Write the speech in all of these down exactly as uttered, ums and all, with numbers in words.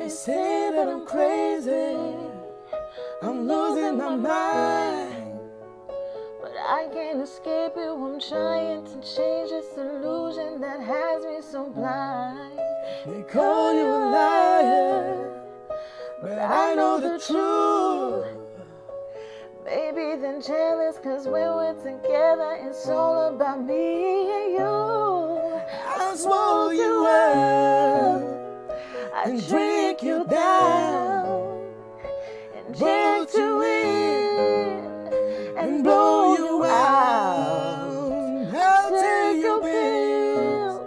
They say that I'm crazy, I'm losing my mind, but I can't escape you. I'm trying to change this illusion that has me so blind. They call you a liar, but I know the truth. Baby, then jealous, cause when we're together, it's all about me and you. I swallow you up, I drink you down, inject you in, and blow you out. I'll take your pills,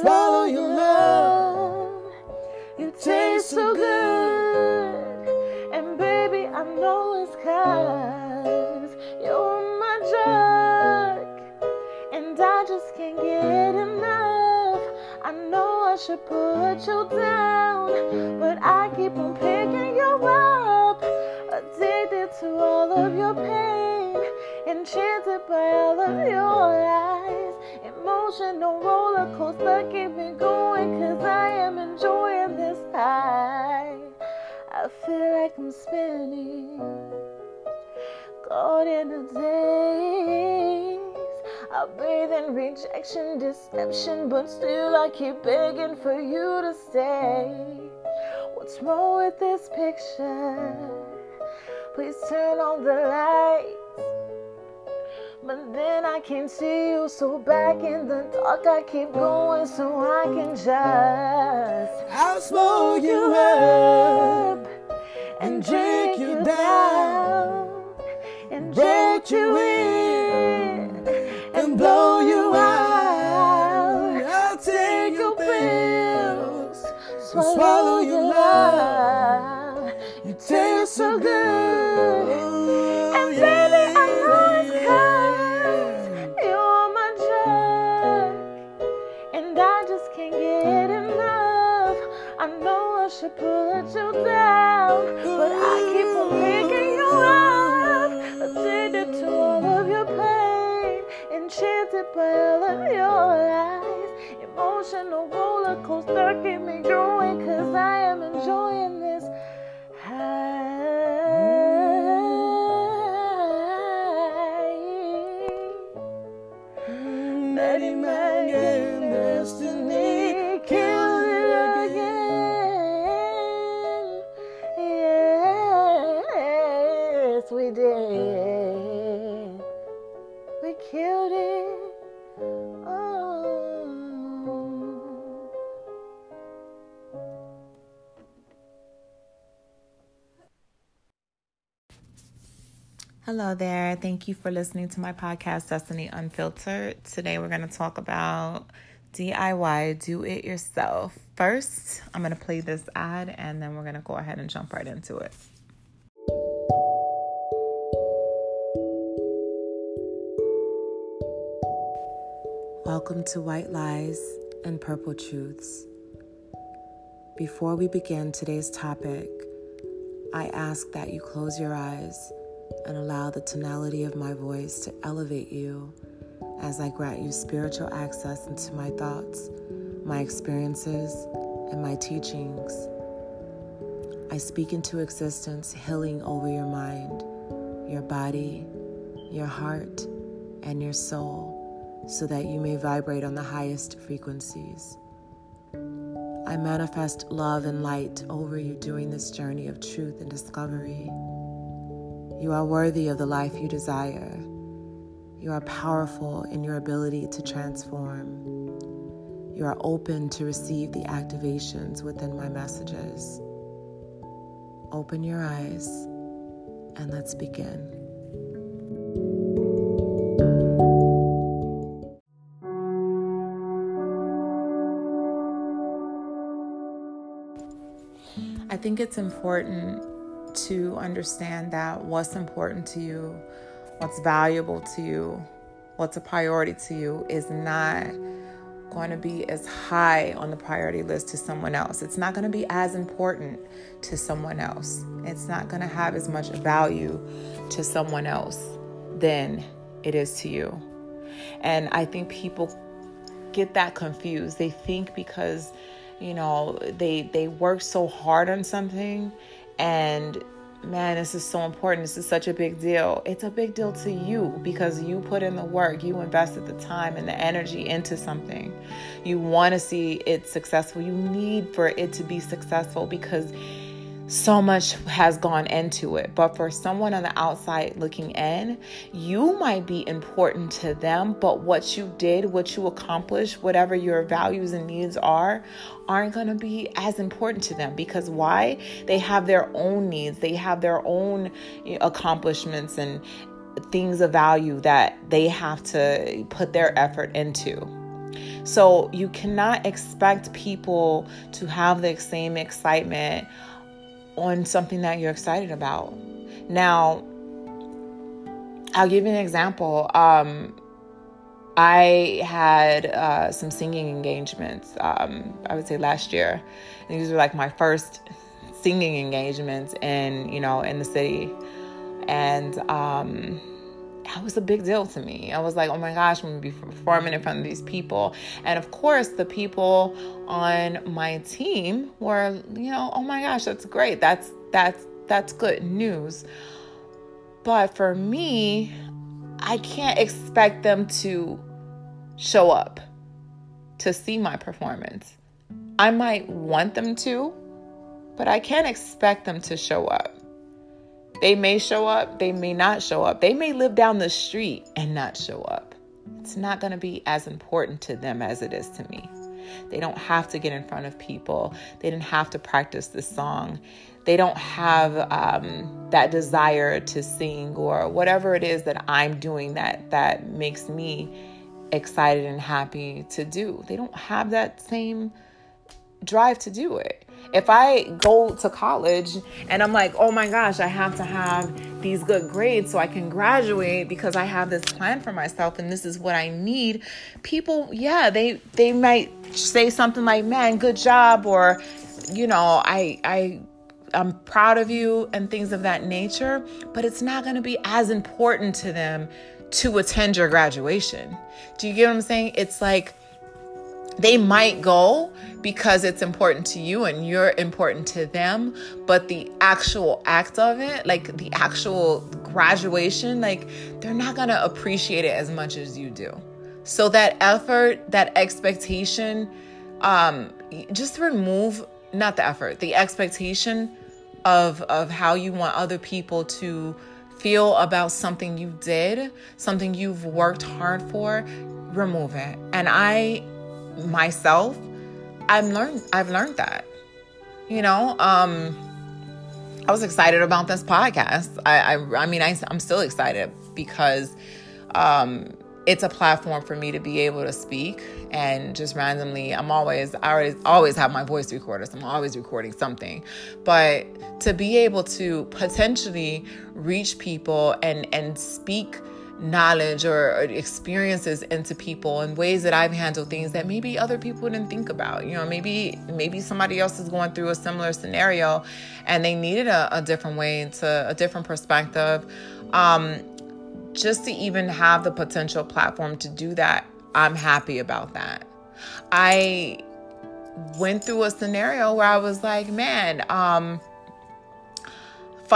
swallow your love, you taste so good. I know it's cause you're my drug, and I just can't get enough. I know I should put you down, but I keep on picking you up. Addicted to all of your pain, enchanted by all of your lies. Emotional roller coaster, keep me going, cause I am enjoying this high. I feel like I'm spinning, caught in the days. I bathe in rejection, deception, but still I keep begging for you to stay. What's wrong with this picture? Please turn on the lights, but then I can't see you, so back in the dark I keep going, so I can just I'll slow you up and drink you down, and break you in, and blow you out. I'll take your pills, swallow your love, you taste so good. And baby, I know it's cause you're my drug, and I just can't get enough. I know I should put you down, but I keep on picking you up. Addicted to all of your pain, enchanted by all of your lies. Emotional roller coaster, keep me going, cause I am enjoying this high. Many men get destiny killed. We did. We killed it. Oh. Hello there. Thank you for listening to my podcast, Destiny Unfiltered. Today we're going to talk about D I Y, do it yourself. First, I'm going to play this ad and then we're going to go ahead and jump right into it. Welcome to White Lies and Purple Truths. Before we begin today's topic, I ask that you close your eyes and allow the tonality of my voice to elevate you as I grant you spiritual access into my thoughts, my experiences, and my teachings. I speak into existence, healing over your mind, your body, your heart, and your soul, so that you may vibrate on the highest frequencies. I manifest love and light over you during this journey of truth and discovery. You are worthy of the life you desire. You are powerful in your ability to transform. You are open to receive the activations within my messages. Open your eyes and let's begin. I think it's important to understand that what's important to you, what's valuable to you, what's a priority to you is not going to be as high on the priority list to someone else. It's not going to be as important to someone else. It's not going to have as much value to someone else than it is to you. And I think people get that confused. They think because you know, they they work so hard on something, and man, this is so important. This is such a big deal. It's a big deal to you because you put in the work. You invested the time and the energy into something. You want to see it successful. You need for it to be successful because so much has gone into it. But for someone on the outside looking in, you might be important to them, but what you did, what you accomplished, whatever your values and needs are, aren't going to be as important to them. Because why? They have their own needs. They have their own accomplishments and things of value that they have to put their effort into. So you cannot expect people to have the same excitement on something that you're excited about. Now, I'll give you an example. Um, I had uh, some singing engagements, um, I would say last year. And these were like my first singing engagements in, you know, in the city. And um, that was a big deal to me. I was like, oh my gosh, I'm gonna be performing in front of these people. And of course, the people on my team were, you know, oh my gosh, that's great. That's, that's, that's good news. But for me, I can't expect them to show up to see my performance. I might want them to, but I can't expect them to show up. They may show up, they may not show up. They may live down the street and not show up. It's not going to be as important to them as it is to me. They don't have to get in front of people. They didn't have to practice this song. They don't have um, that desire to sing or whatever it is that I'm doing that that makes me excited and happy to do. They don't have that same drive to do it. If I go to college and I'm like, oh my gosh, I have to have these good grades so I can graduate because I have this plan for myself and this is what I need. People, yeah, they they might say something like, man, good job, or, you know, I I I'm proud of you and things of that nature, but it's not going to be as important to them to attend your graduation. Do you get what I'm saying? It's like, they might go because it's important to you and you're important to them, but the actual act of it, like the actual graduation, like they're not going to appreciate it as much as you do. So that effort, that expectation, um, just remove, not the effort, the expectation of, of how you want other people to feel about something you did, something you've worked hard for, remove it. And I... myself, I've learned, I've learned that, you know, um, I was excited about this podcast. I, I, I mean, I, I'm still excited because, um, it's a platform for me to be able to speak and just randomly, I'm always, I always, always have my voice recorder. So I'm always recording something, but to be able to potentially reach people and, and speak knowledge or, or experiences into people in ways that I've handled things that maybe other people didn't think about. You know, maybe maybe somebody else is going through a similar scenario and they needed a, a different way, to a different perspective. Um, just to even have the potential platform to do that, I'm happy about that. I went through a scenario where I was like, man, um,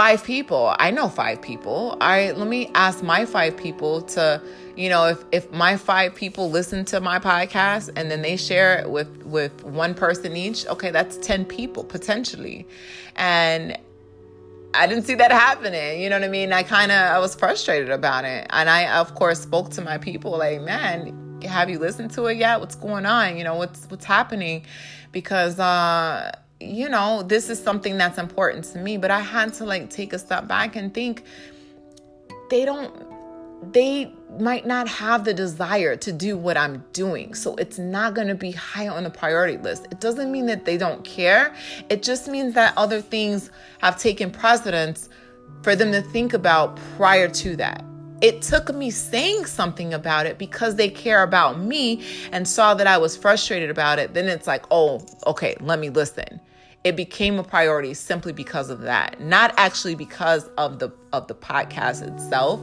Five people. I know five people. I let me ask my five people to, you know, if, if my five people listen to my podcast and then they share it with, with one person each, okay, that's ten people potentially. And I didn't see that happening. You know what I mean? I kind of, I was frustrated about it. And I, of course, spoke to my people like, man, have you listened to it yet? What's going on? You know, what's, what's happening? Because, uh, you know, this is something that's important to me, but I had to like take a step back and think they don't, they might not have the desire to do what I'm doing. So it's not going to be high on the priority list. It doesn't mean that they don't care. It just means that other things have taken precedence for them to think about prior to that. It took me saying something about it because they care about me and saw that I was frustrated about it. Then it's like, oh, okay, let me listen. It became a priority simply because of that, not actually because of the of the podcast itself,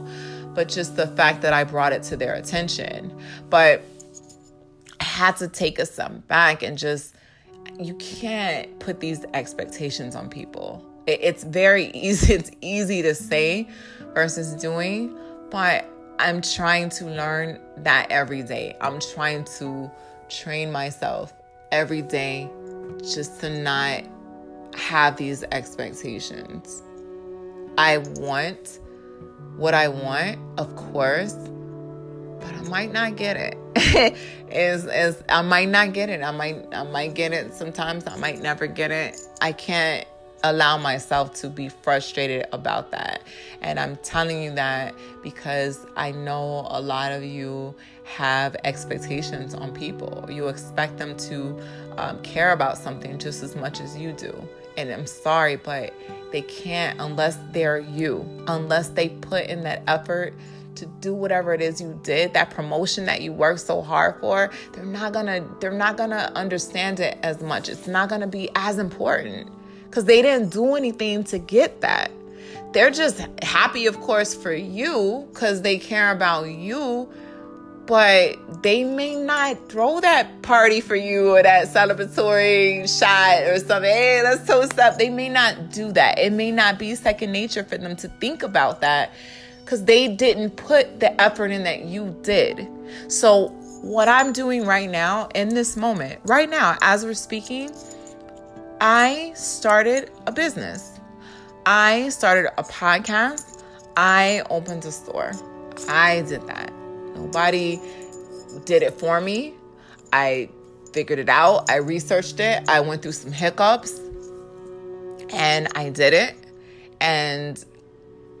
but just the fact that I brought it to their attention. But I had to take a step back and just you can't put these expectations on people. It's very easy. It's easy to say versus doing, but I'm trying to learn that every day. I'm trying to train myself every day just to not have these expectations. I want what I want, of course, but I might not get it. is is I might not get it. I might I might get it sometimes. I might never get it. I can't allow myself to be frustrated about that. And I'm telling you that because I know a lot of you have expectations on people. You expect them to um, care about something just as much as you do. And I'm sorry, but they can't unless they're you, unless they put in that effort to do whatever it is you did, that promotion that you worked so hard for. They're not gonna, they're not gonna understand it as much. It's not gonna be as important, because they didn't do anything to get that. They're just happy, of course, for you because they care about you, but they may not throw that party for you or that celebratory shot or something. Hey, let's toast up. They may not do that. It may not be second nature for them to think about that because they didn't put the effort in that you did. So what I'm doing right now in this moment, right now, as we're speaking, I started a business. I started a podcast. I opened a store. I did that. Nobody did it for me. I figured it out. I researched it. I went through some hiccups and I did it. And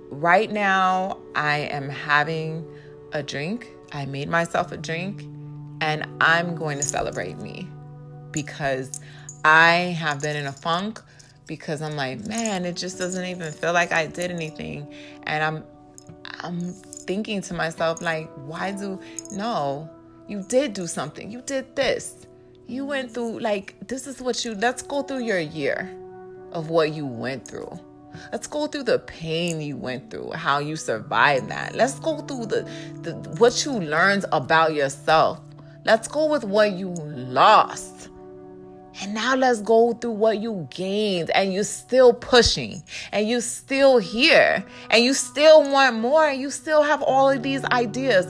right now I am having a drink. I made myself a drink and I'm going to celebrate me because I have been in a funk because I'm like, man, it just doesn't even feel like I did anything. And I'm I'm thinking to myself, like, why do... No, you did do something. You did this. You went through, like, this is what you... Let's go through your year of what you went through. Let's go through the pain you went through, how you survived that. Let's go through the, the what you learned about yourself. Let's go with what you lost. And now let's go through what you gained, and you're still pushing, and you're still here, and you still want more, and you still have all of these ideas.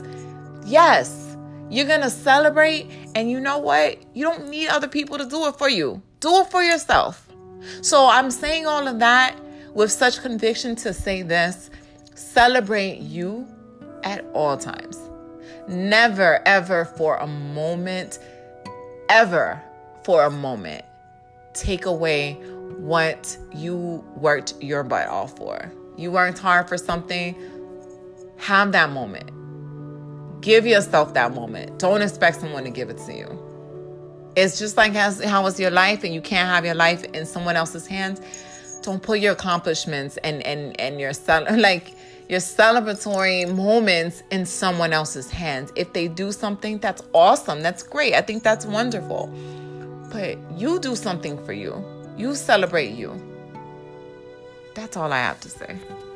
Yes, you're going to celebrate, and you know what? You don't need other people to do it for you. Do it for yourself. So I'm saying all of that with such conviction to say this: celebrate you at all times. Never, ever for a moment, ever, for a moment, take away what you worked your butt off for. You worked hard for something. Have that moment. Give yourself that moment. Don't expect someone to give it to you. It's just like how it's your life and you can't have your life in someone else's hands. Don't put your accomplishments and and and your like your celebratory moments in someone else's hands. If they do something, that's awesome. That's great. I think that's wonderful. But you do something for you. You celebrate you. That's all I have to say.